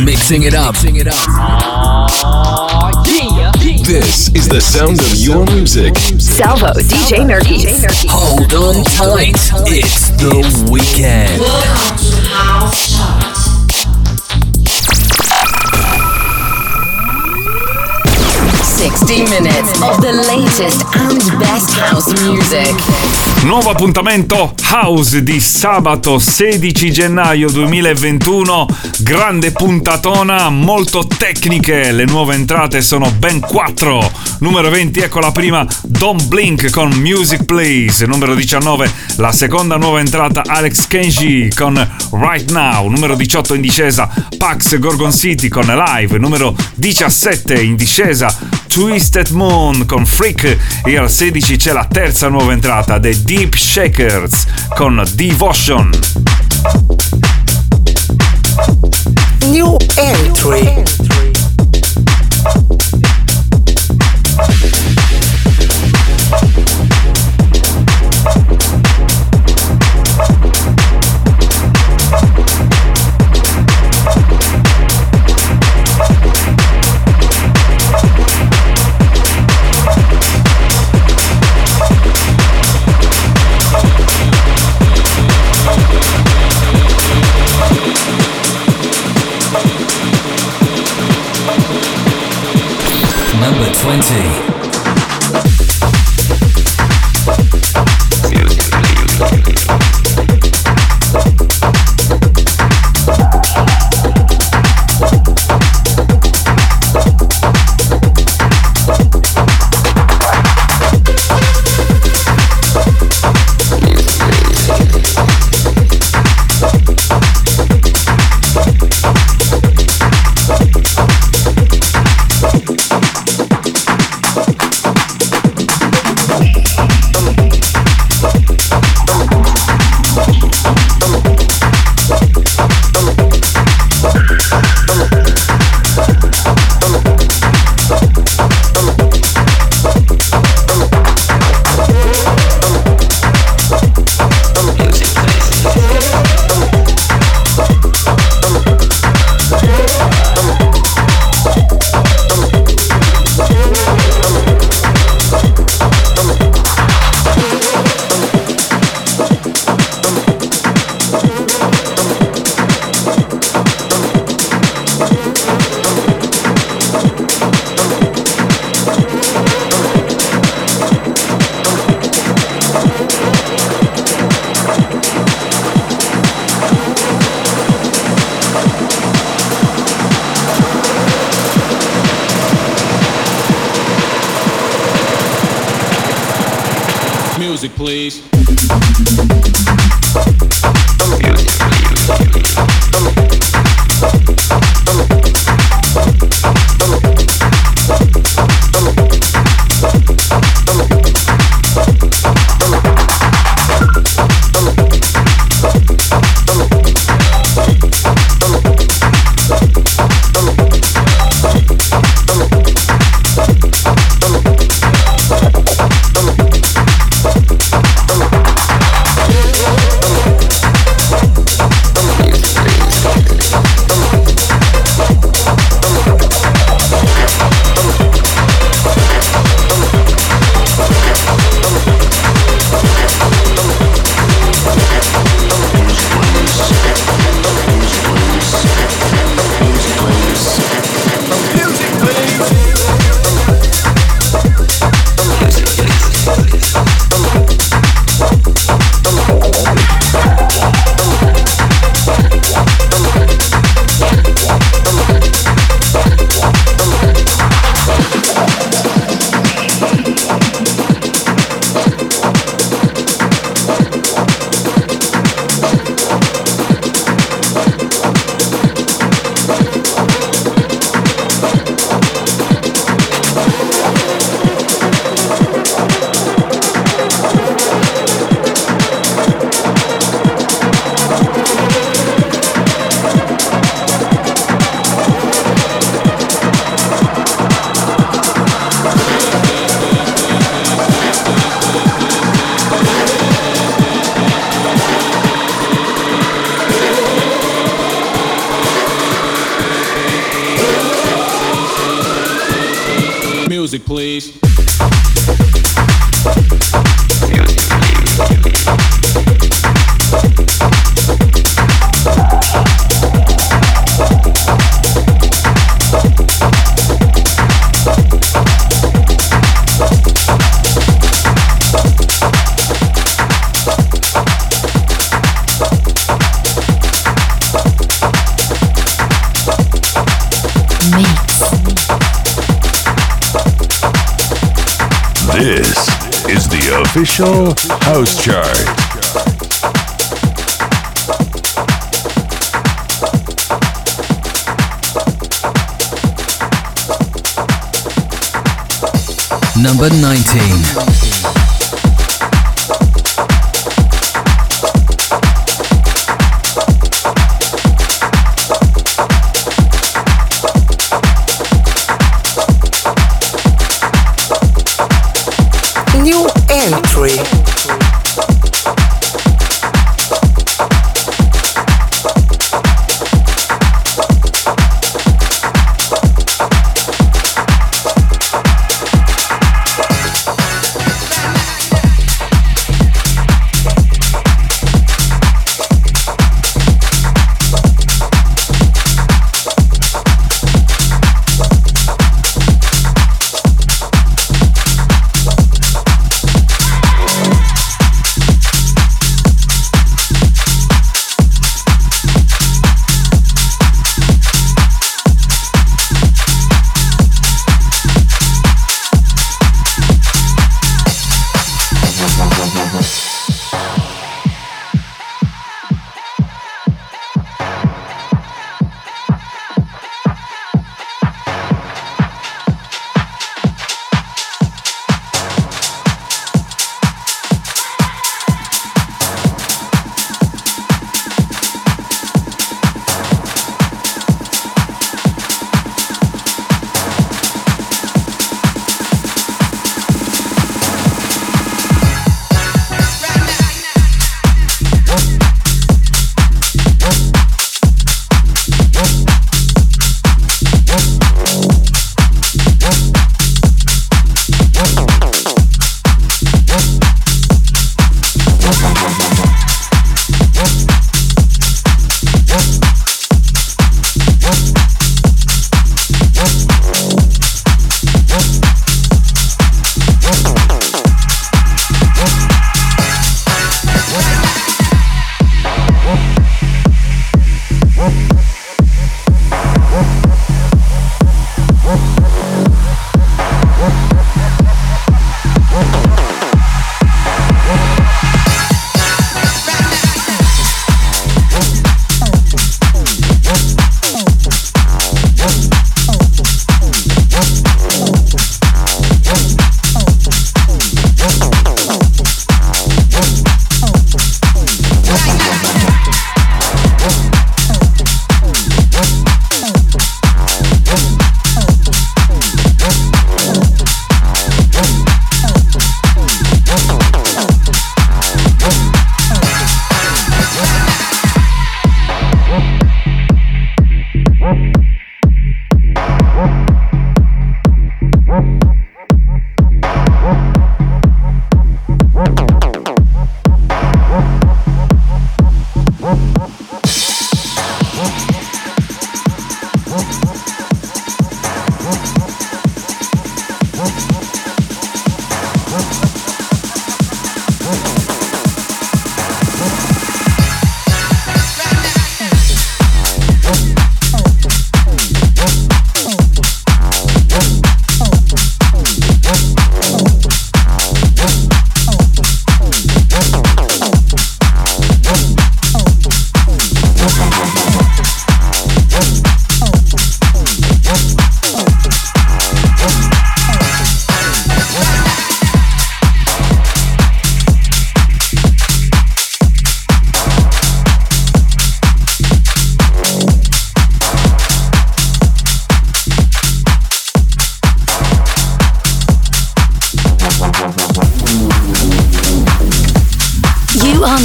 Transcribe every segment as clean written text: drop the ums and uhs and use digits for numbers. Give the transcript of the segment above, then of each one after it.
Mixing it up. This is the sound of your music. Salvo, DJ Nurky. Hold on tight. It's the weekend. Of the latest and best house music. Nuovo appuntamento House di sabato 16 gennaio 2021, grande puntatona, molto tecniche, le nuove entrate sono ben 4. Numero 20, ecco la prima, Don't Blink con Music Please. Numero 19, la seconda nuova entrata, Alex Kenji con Right Now. Numero 18 in discesa, Pax Gorgon City con Alive. Numero 17 in discesa, Twisted Moon con Freak, e al 16 c'è la terza nuova entrata, The Keep Shakers con Devotion. New entry. Number 20. Music, please. music, please. This is the official house chart. Number 19.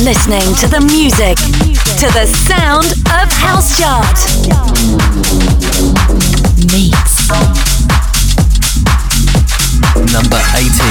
Listening to the music, to the sound of House Shot. Mix. number 18.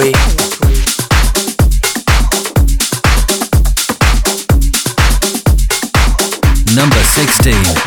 qui. Number 16.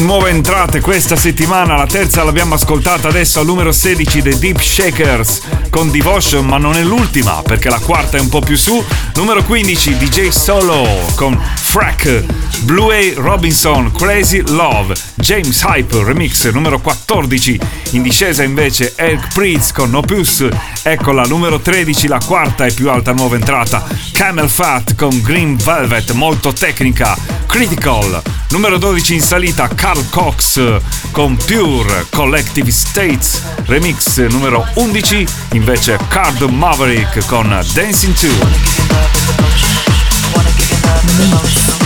Nuove entrate questa settimana, la terza l'abbiamo ascoltata adesso al numero 16 dei Deep Shakers con Devotion, ma non è l'ultima perché la quarta è un po' più su. Numero 15 DJ Solo con Frack, Blue A. Robinson, Crazy Love, James Hype remix. Numero 14 in discesa invece Elk Pritz con Opus, eccola. Numero 13 la quarta e più alta nuova entrata, Camelphat con Green Velvet, molto tecnica, Critical. Numero 12 in salita Carl Cox con Pure, Collective States remix. Numero 11 invece Cardo Maverick con Dancing 2.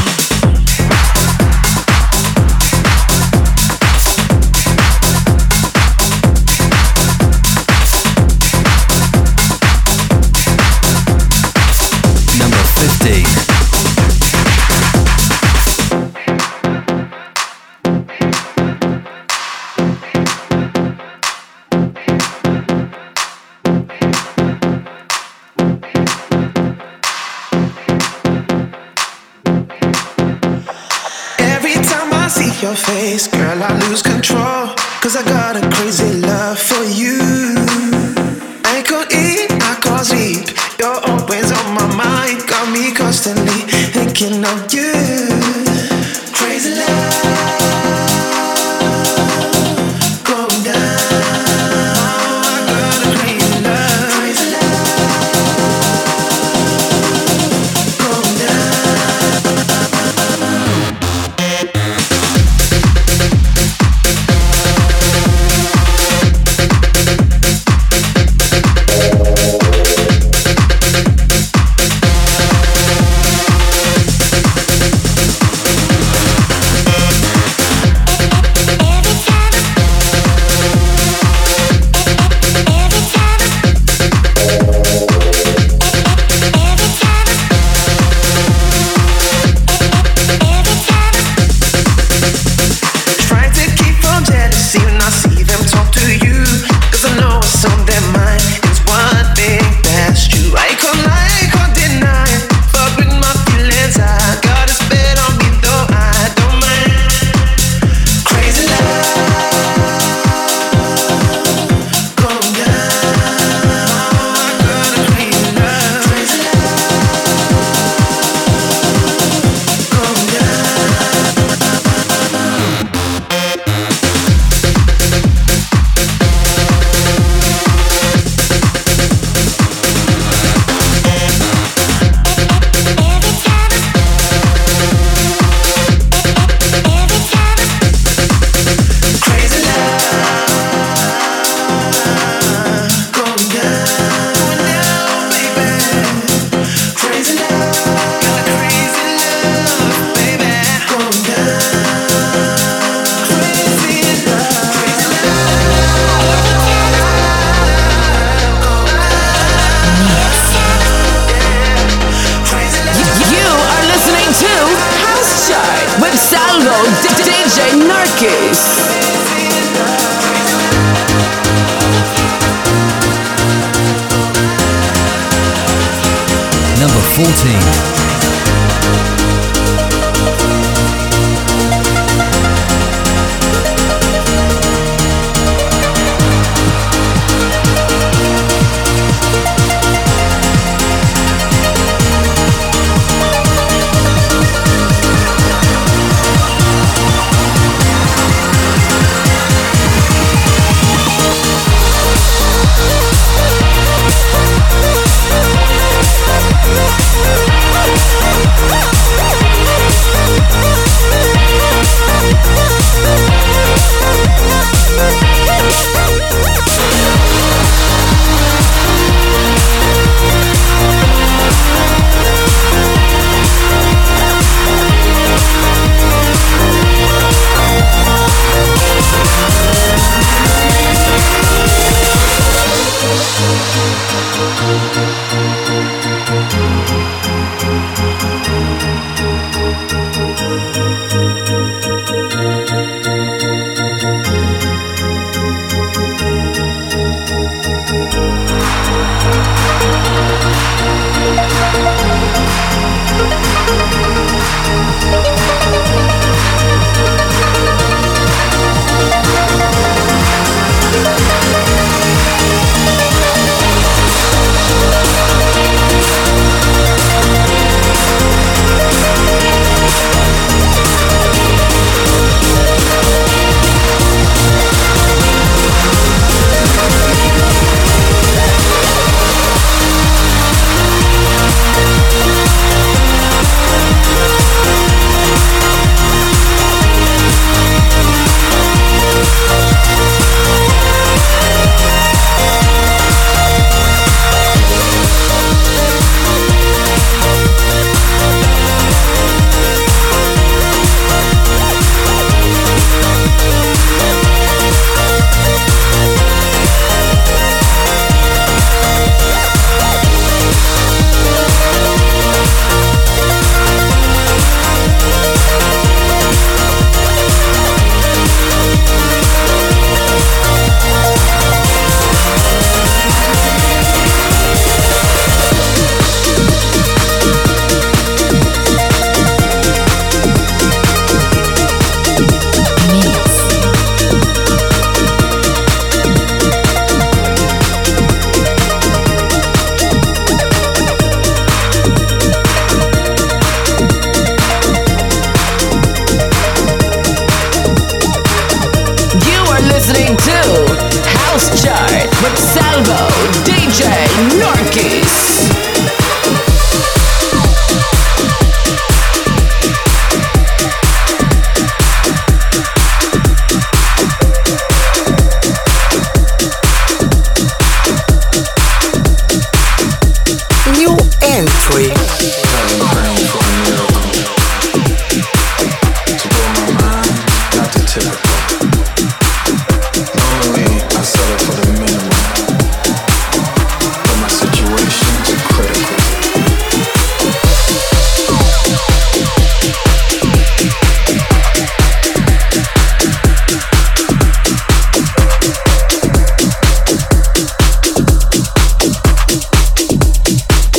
Your face, girl, I lose control, 'cause I got a crazy love for you. I could eat, I could sleep, you're always on my mind, got me constantly thinking. thinking of you. Crazy love, going down.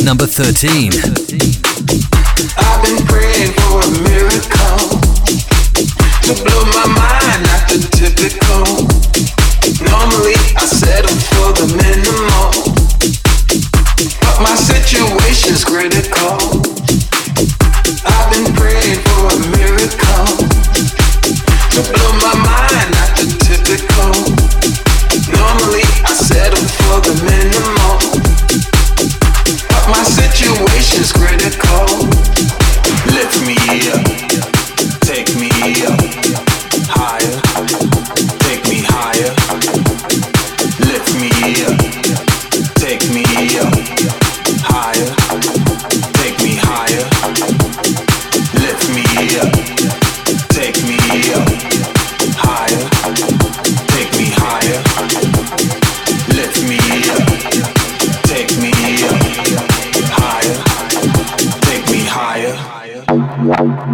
at number 13. I've been praying for a miracle to blow my mind, not the typical. Normally I settle for the minimal, but my situation's critical. I've been praying for a miracle to blow my mind, not the typical. Normally I settle for the minimal, but my situation's critical. Lift me up, take me up, higher, take me higher. Lift me up, take me up, higher, take me higher. Lift me up, take me up, higher, take me higher. Lift me up, take me up, higher, take me higher. Take me high.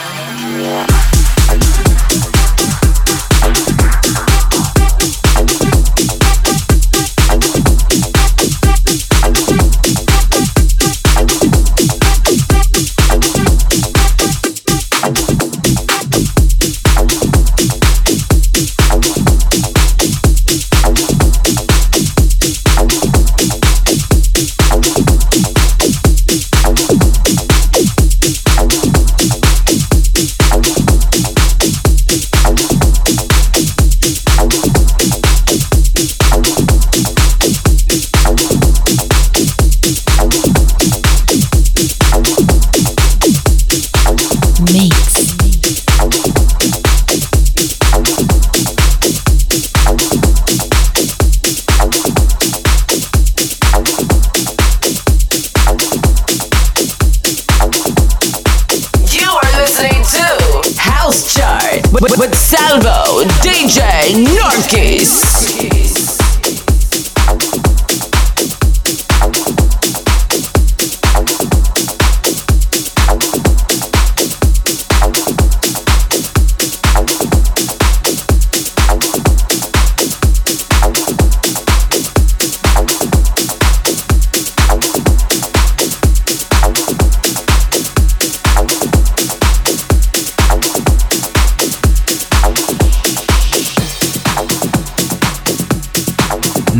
Salvo, DJ Nurky.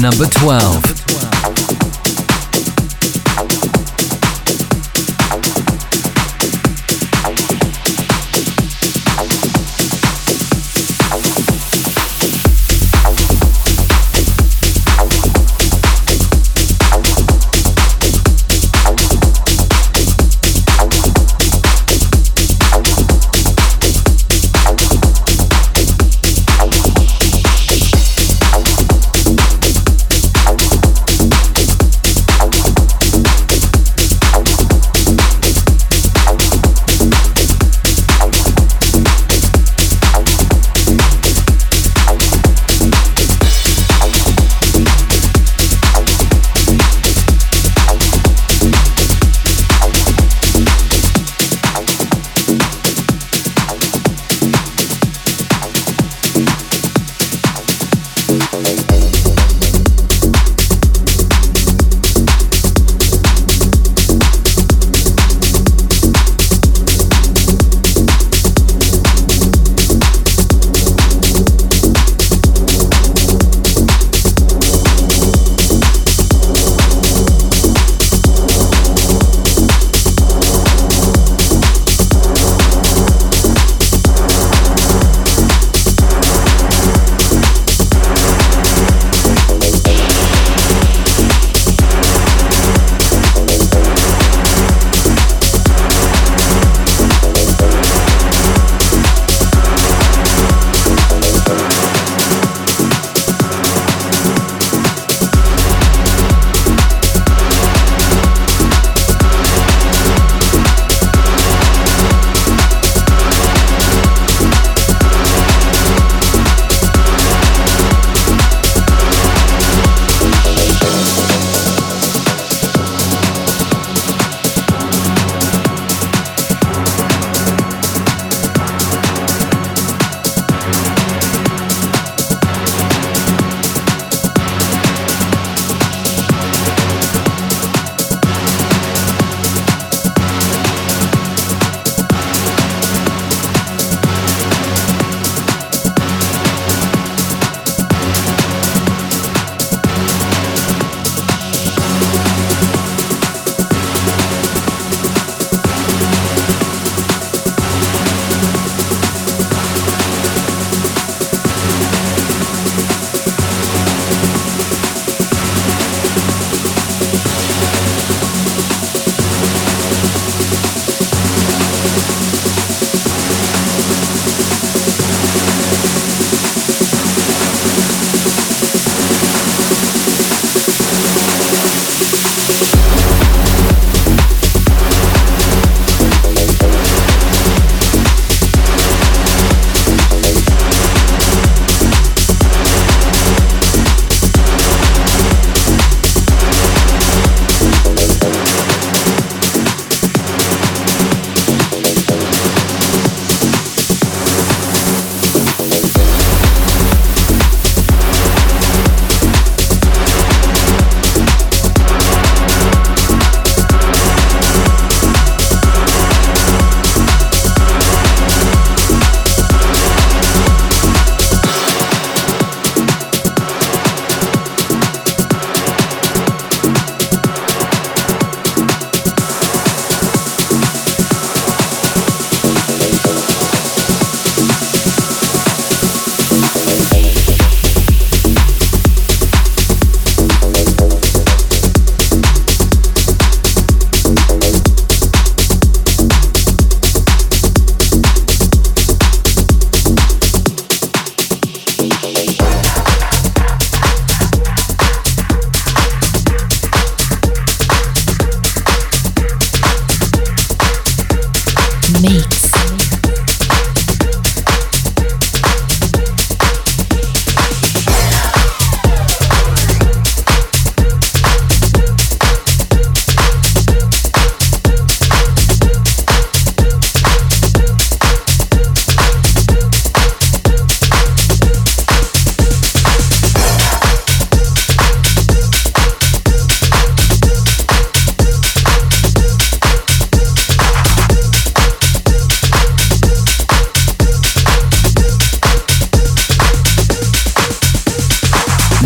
number 12.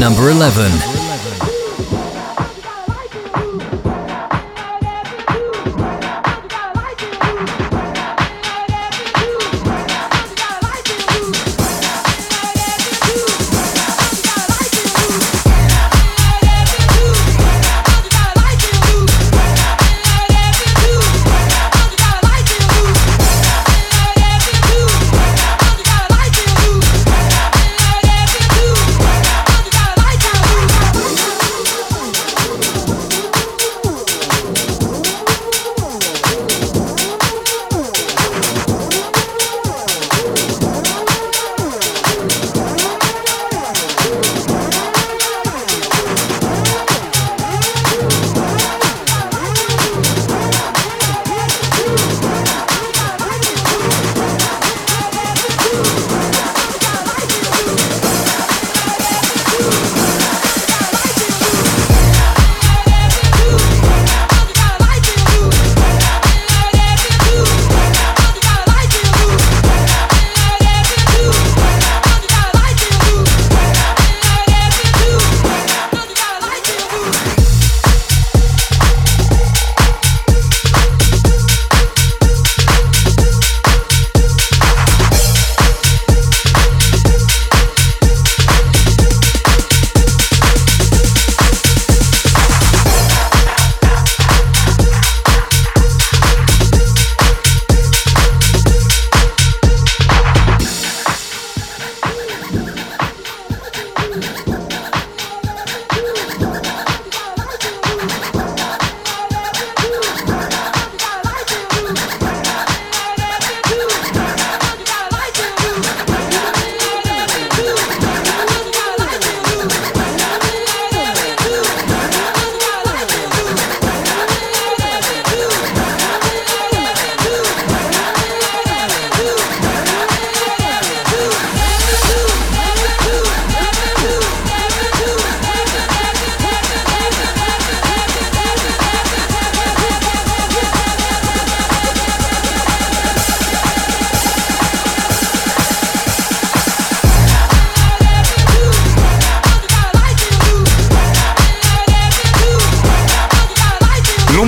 Number 11.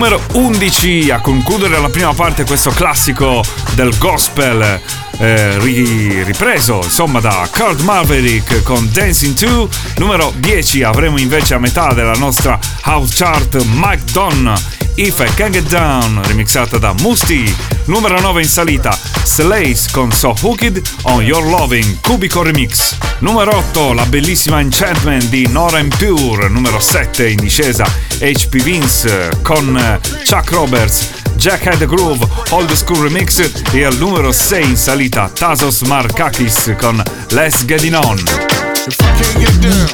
numero 11 a concludere la prima parte, questo classico del gospel ripreso insomma da Cardo Maverick con Dancing 2. Numero 10 avremo invece a metà della nostra house chart Mike Dunn, If I Can Get Down, remixata da Musty. Numero 9 in salita Slays con So Hooked on Your Loving, Cubico Remix. Numero 8 la bellissima Enchantment di Nora En Pure. Numero 7 in discesa HP Vince con Chuck Roberts, Jack Had The Groove, Old School Remix. E al numero 6 in salita Tasos Markakis con Let's Get It On. If I can't get down,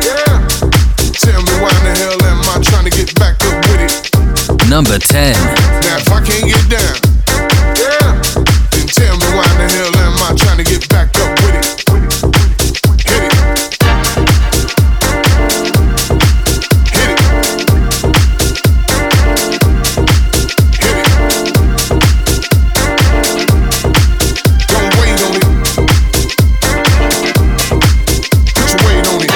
yeah. Tell me why in the hell am I trying to get back up with it? Number 10. Now if I can't get down, yeah, then tell me why in the hell am I trying to get back up with it? Hit it. Hit it. Hit it. Don't wait on it. Put your weight on it.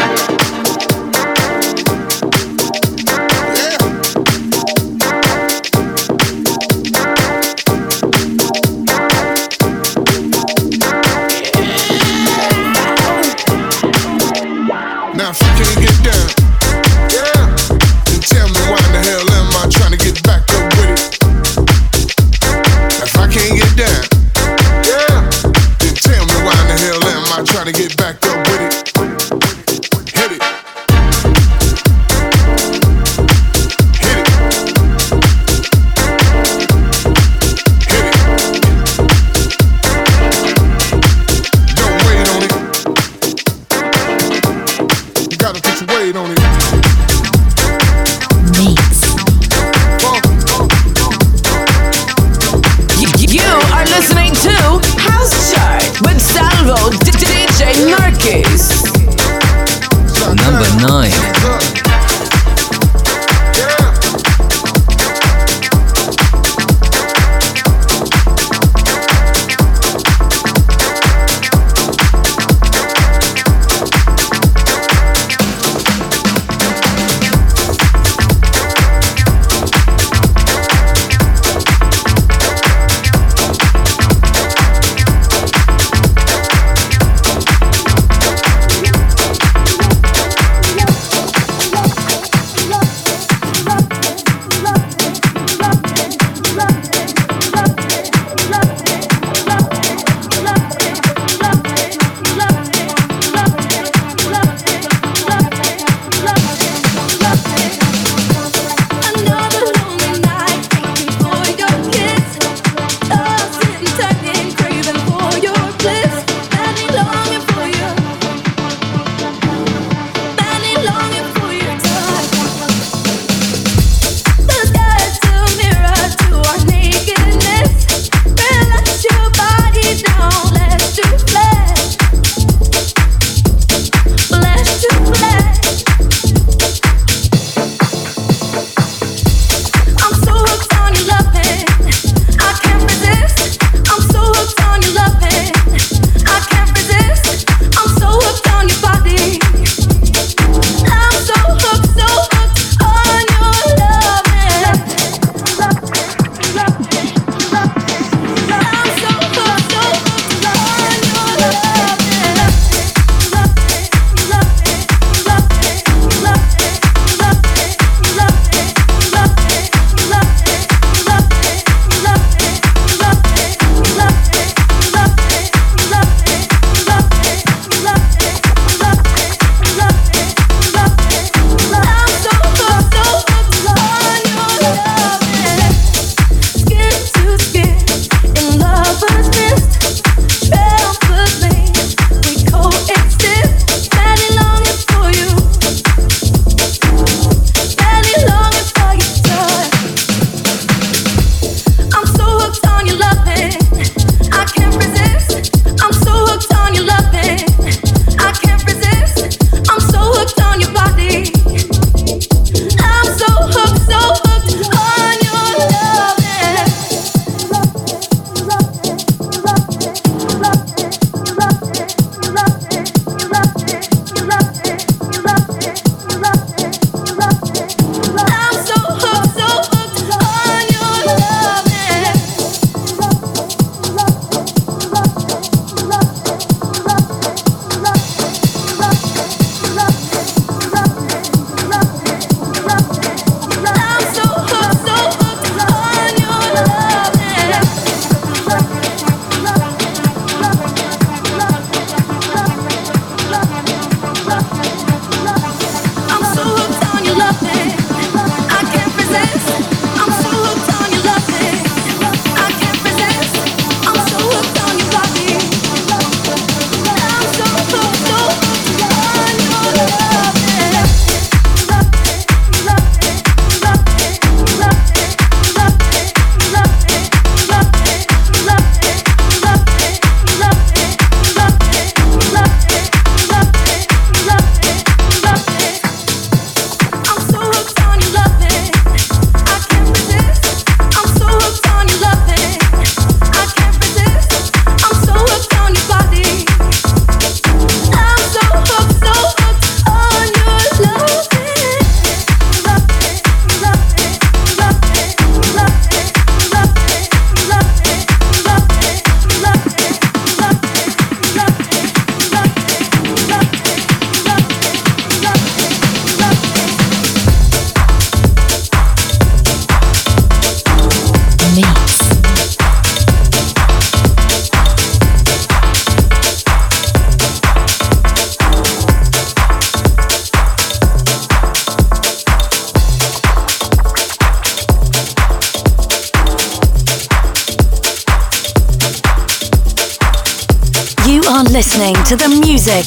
listening to the music,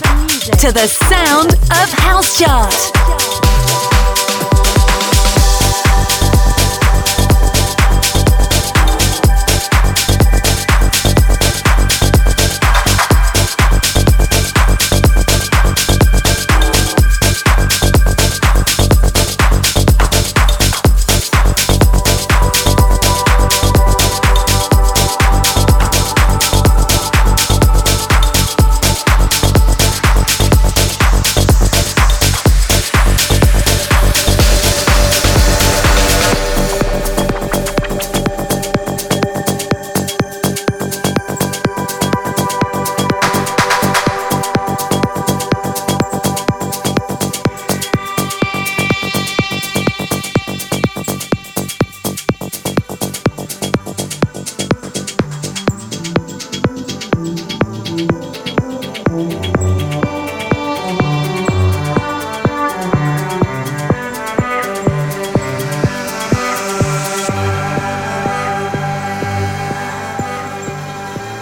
to the sound of House Shot.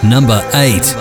Number 8.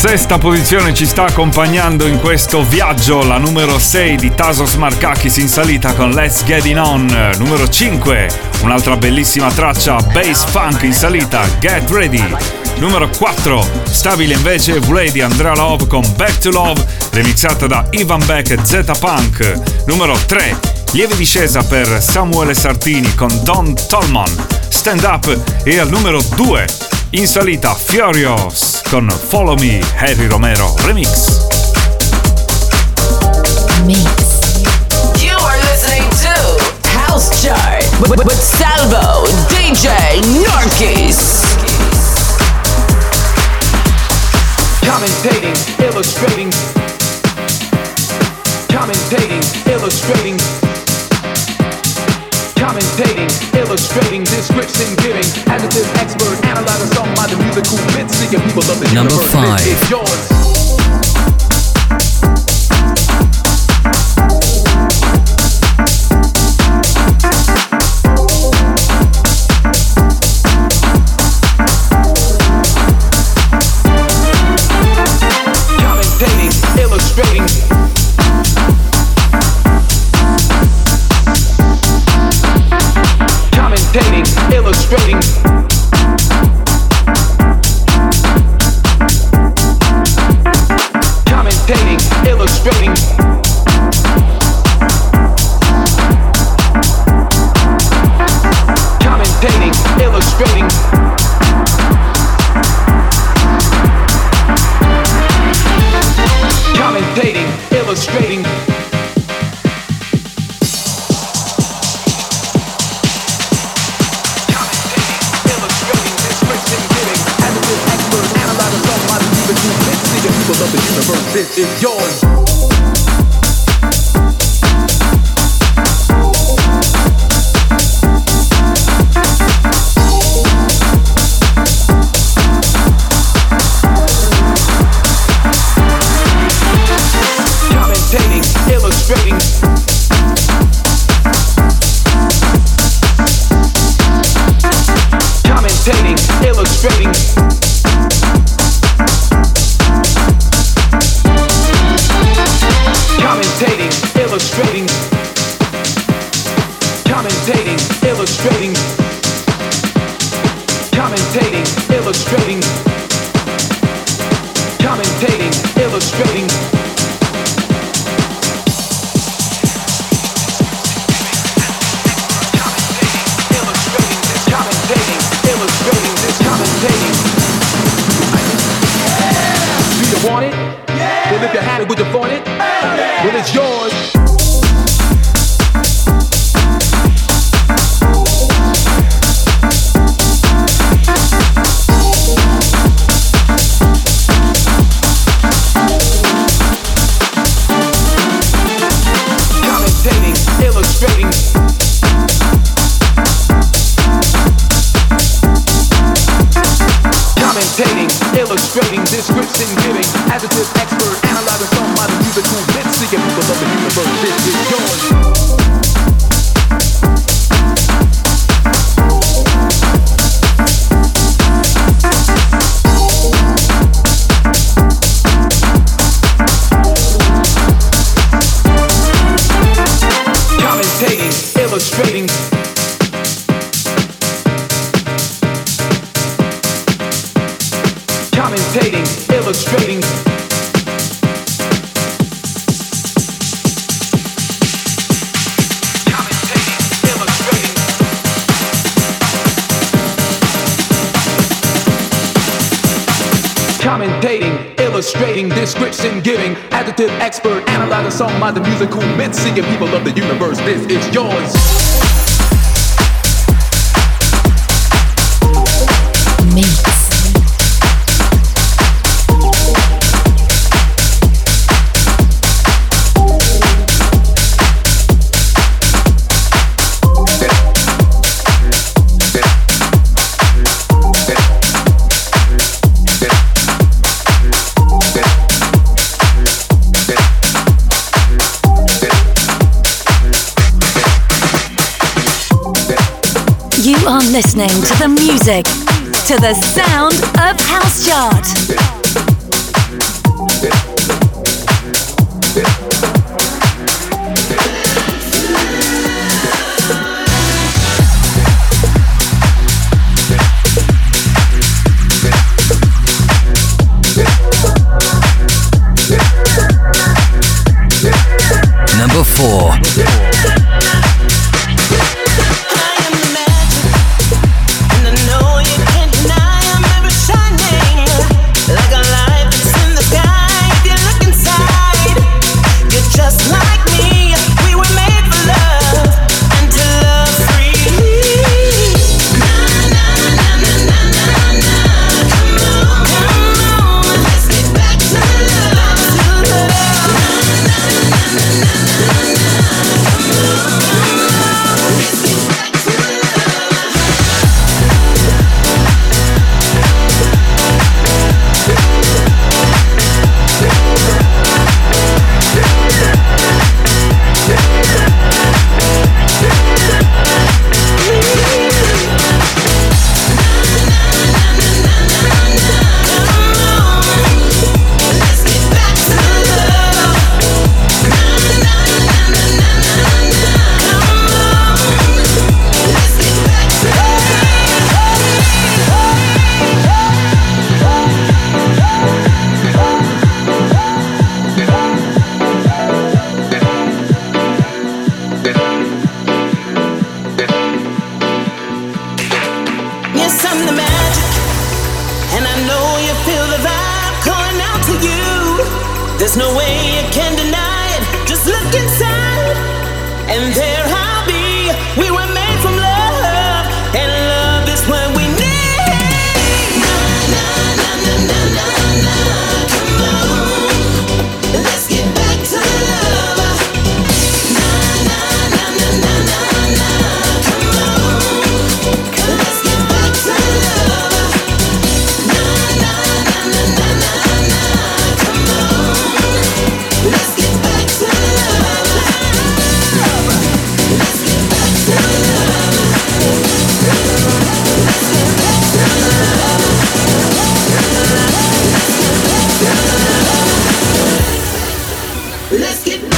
sesta posizione ci sta accompagnando in questo viaggio la numero 6 di Tasos Markakis in salita con Let's Get It On. Numero 5, un'altra bellissima traccia bass funk in salita, Get Ready. Numero 4, stabile invece Vlady, Andrea Love con Back to Love, remixata da Ivan Beck e Z-Punk. Numero 3, lieve discesa per Samuele Sartini con Don Tolman, Stand Up. E al numero 2, in salita Fiorio con Follow Me, Harry Romero remix. You are listening to House Chart with Salvo, DJ Nurky. Commentating, illustrating. Commentating, illustrating. Commentating, illustrating, description giving. Adjective expert, analyze a song by the musical bits. See your people love the number universe. Five. It's yours. Illustrating, commentating, illustrating, commentating, illustrating, commentating, illustrating. Of the universe, this is yours. Illustrating, description giving, adjective expert, analyzing song by the musical myth, seeing people of the universe, this is yours. Listening to the music, to the sound of House Shot. There's no way you can deny it. Just look inside, and there I'll be. We were made from love, and love is what we need. Na na na na na na na. Come on, let's get back to love. Na na na na na na na. Come on, let's get back to love. Na na na na na na na. Let's get back to love. Let's get back to love. Let's get back to love. Let's get back to love. Let's get back to love. Let's get back to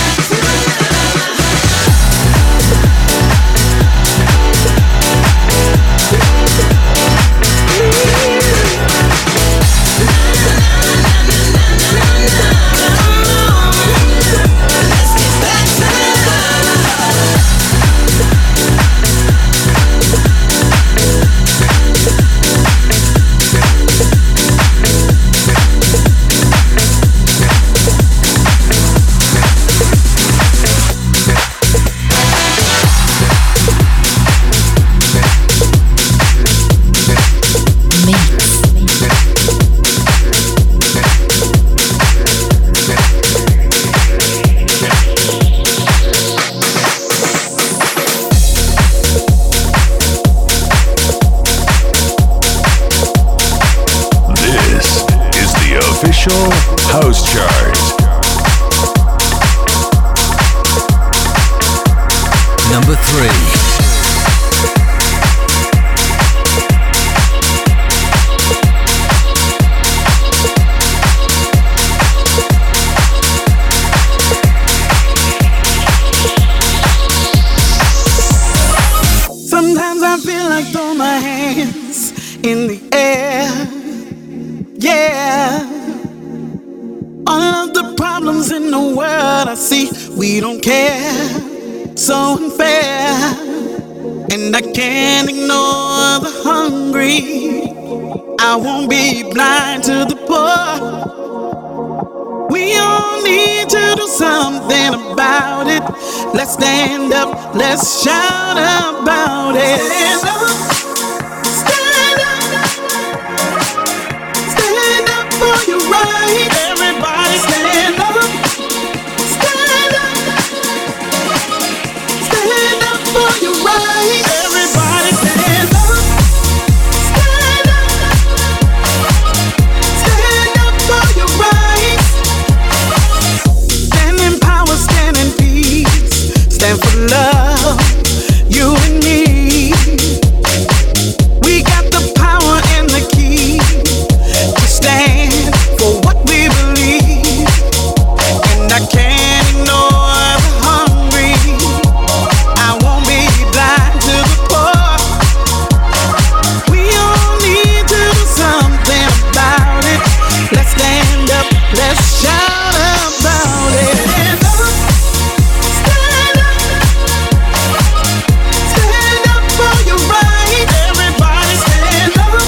House Chart number 3. Sometimes I feel like throwing my hands in the air. Yeah. All of the problems in the world I see, we don't care, so unfair. And I can't ignore the hungry, I won't be blind to the poor. We all need to do something about it. Let's stand up, let's shout about it. Stand up, stand up, stand up for your right. Stand up, stand up, stand up for your right. Everybody stand up, stand up, stand up for your right. Stand in power, stand in peace, stand for love, you and me. We got the power and the key to stand for what we believe. I can't ignore the hungry, I won't be blind to the poor. We all need to do something about it. Let's stand up, let's shout about it. Stand up, stand up for your right. Everybody stand up,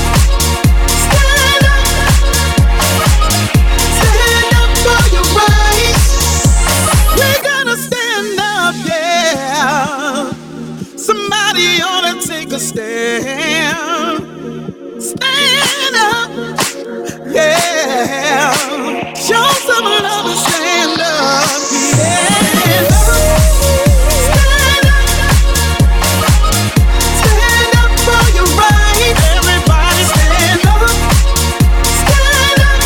stand up, stand up for your right. We're gonna stand up, yeah. Somebody ought to take a stand. Stand up, yeah. Show some love and stand up, yeah. Stand up, stand up for your right. Everybody stand up, stand up,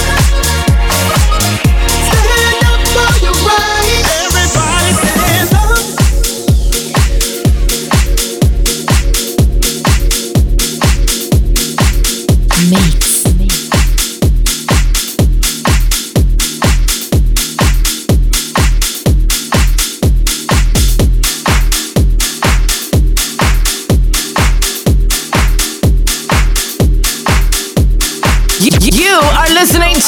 stand up for your right. Everybody stand up. You are listening to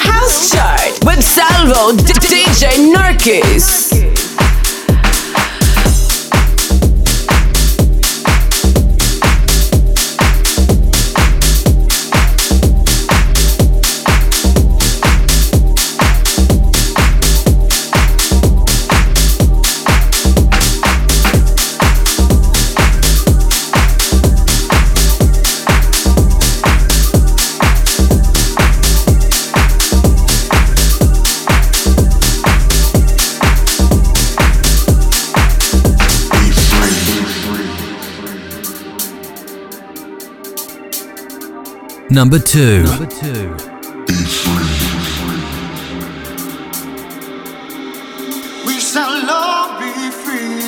House Chart with Salvo DJ Nurky. Number two. We shall all be free.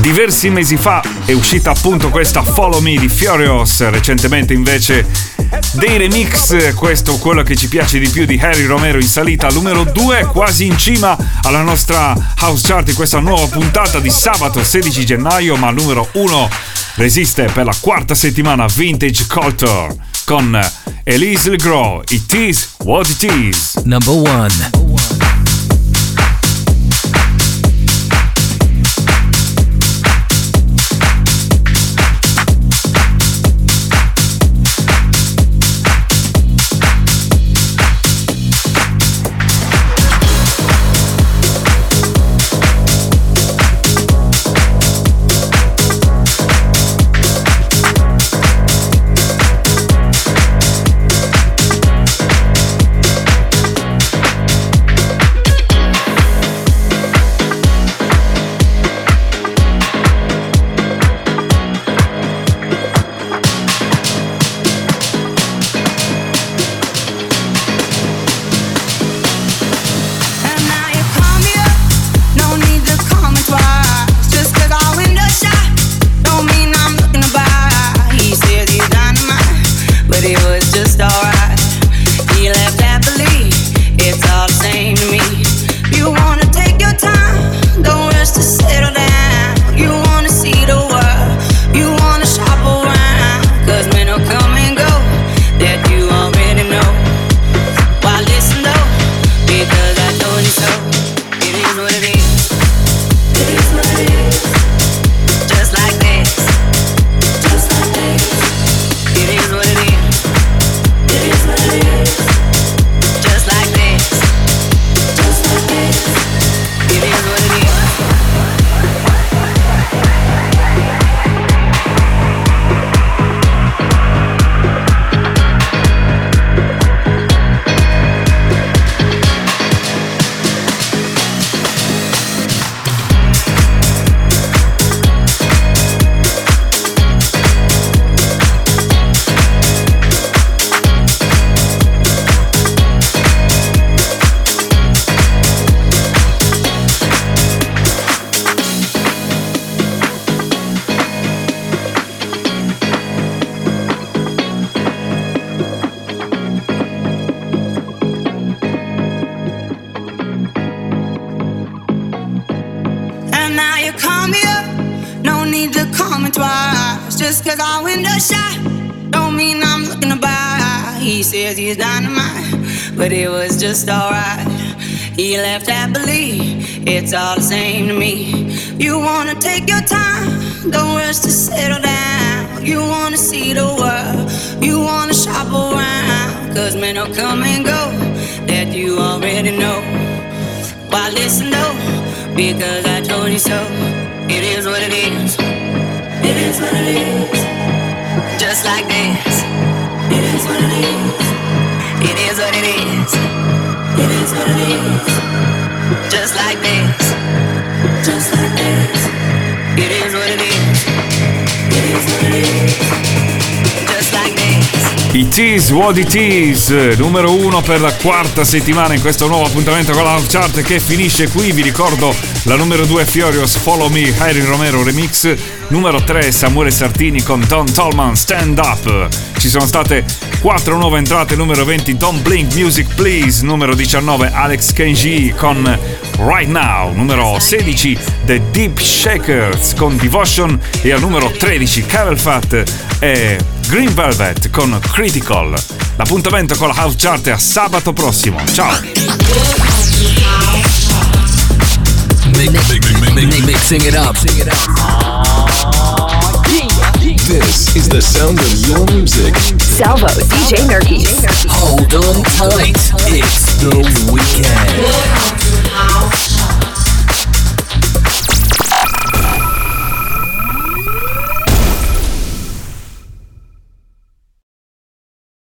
Diversi mesi fa è uscita appunto questa Follow Me di Fiorio, recentemente invece dei remix, questo quello che ci piace di più di Harry Romero in salita al numero 2, quasi in cima alla nostra House Chart di questa nuova puntata di sabato 16 gennaio, ma al numero 1 resiste per la quarta settimana Vintage Culture con Elise Le Gros, It Is What It Is. Number 1. Just cause I window shot don't mean I'm looking to buy. He says he's dynamite, but it was just alright. He left happily, it's all the same to me. You wanna take your time, don't rush to settle down. You wanna see the world, you wanna shop around. Cause men will come and go, that you already know. Why listen though, because I told you so. It is what it is. It is what it is. Just like this. It is what it is. It is what it is. It is what it is. Just like this. Just like this. It is what it is. It is what it is. Just like this. It is what it is. Numero 1 per la quarta settimana in questo nuovo appuntamento con la House Chart che finisce qui. Vi ricordo la numero 2 Fiorio, Follow Me, Harry Romero remix. Numero 3 Samuele Sartini con Don Tolman, Stand Up. Ci sono state 4 nuove entrate. Numero 20 Don't Blink, Music Please. Numero 19 Alex Kenji con Right Now. Numero 16 The Keep Shakers con Devotion. E al numero 13 Camelphat e Green Velvet con Critical. L'appuntamento con la House Chart è a sabato prossimo. Ciao. Mixing it up. This is the sound of your music. Salvo, DJ Nurky. Hold on tight. It's the weekend.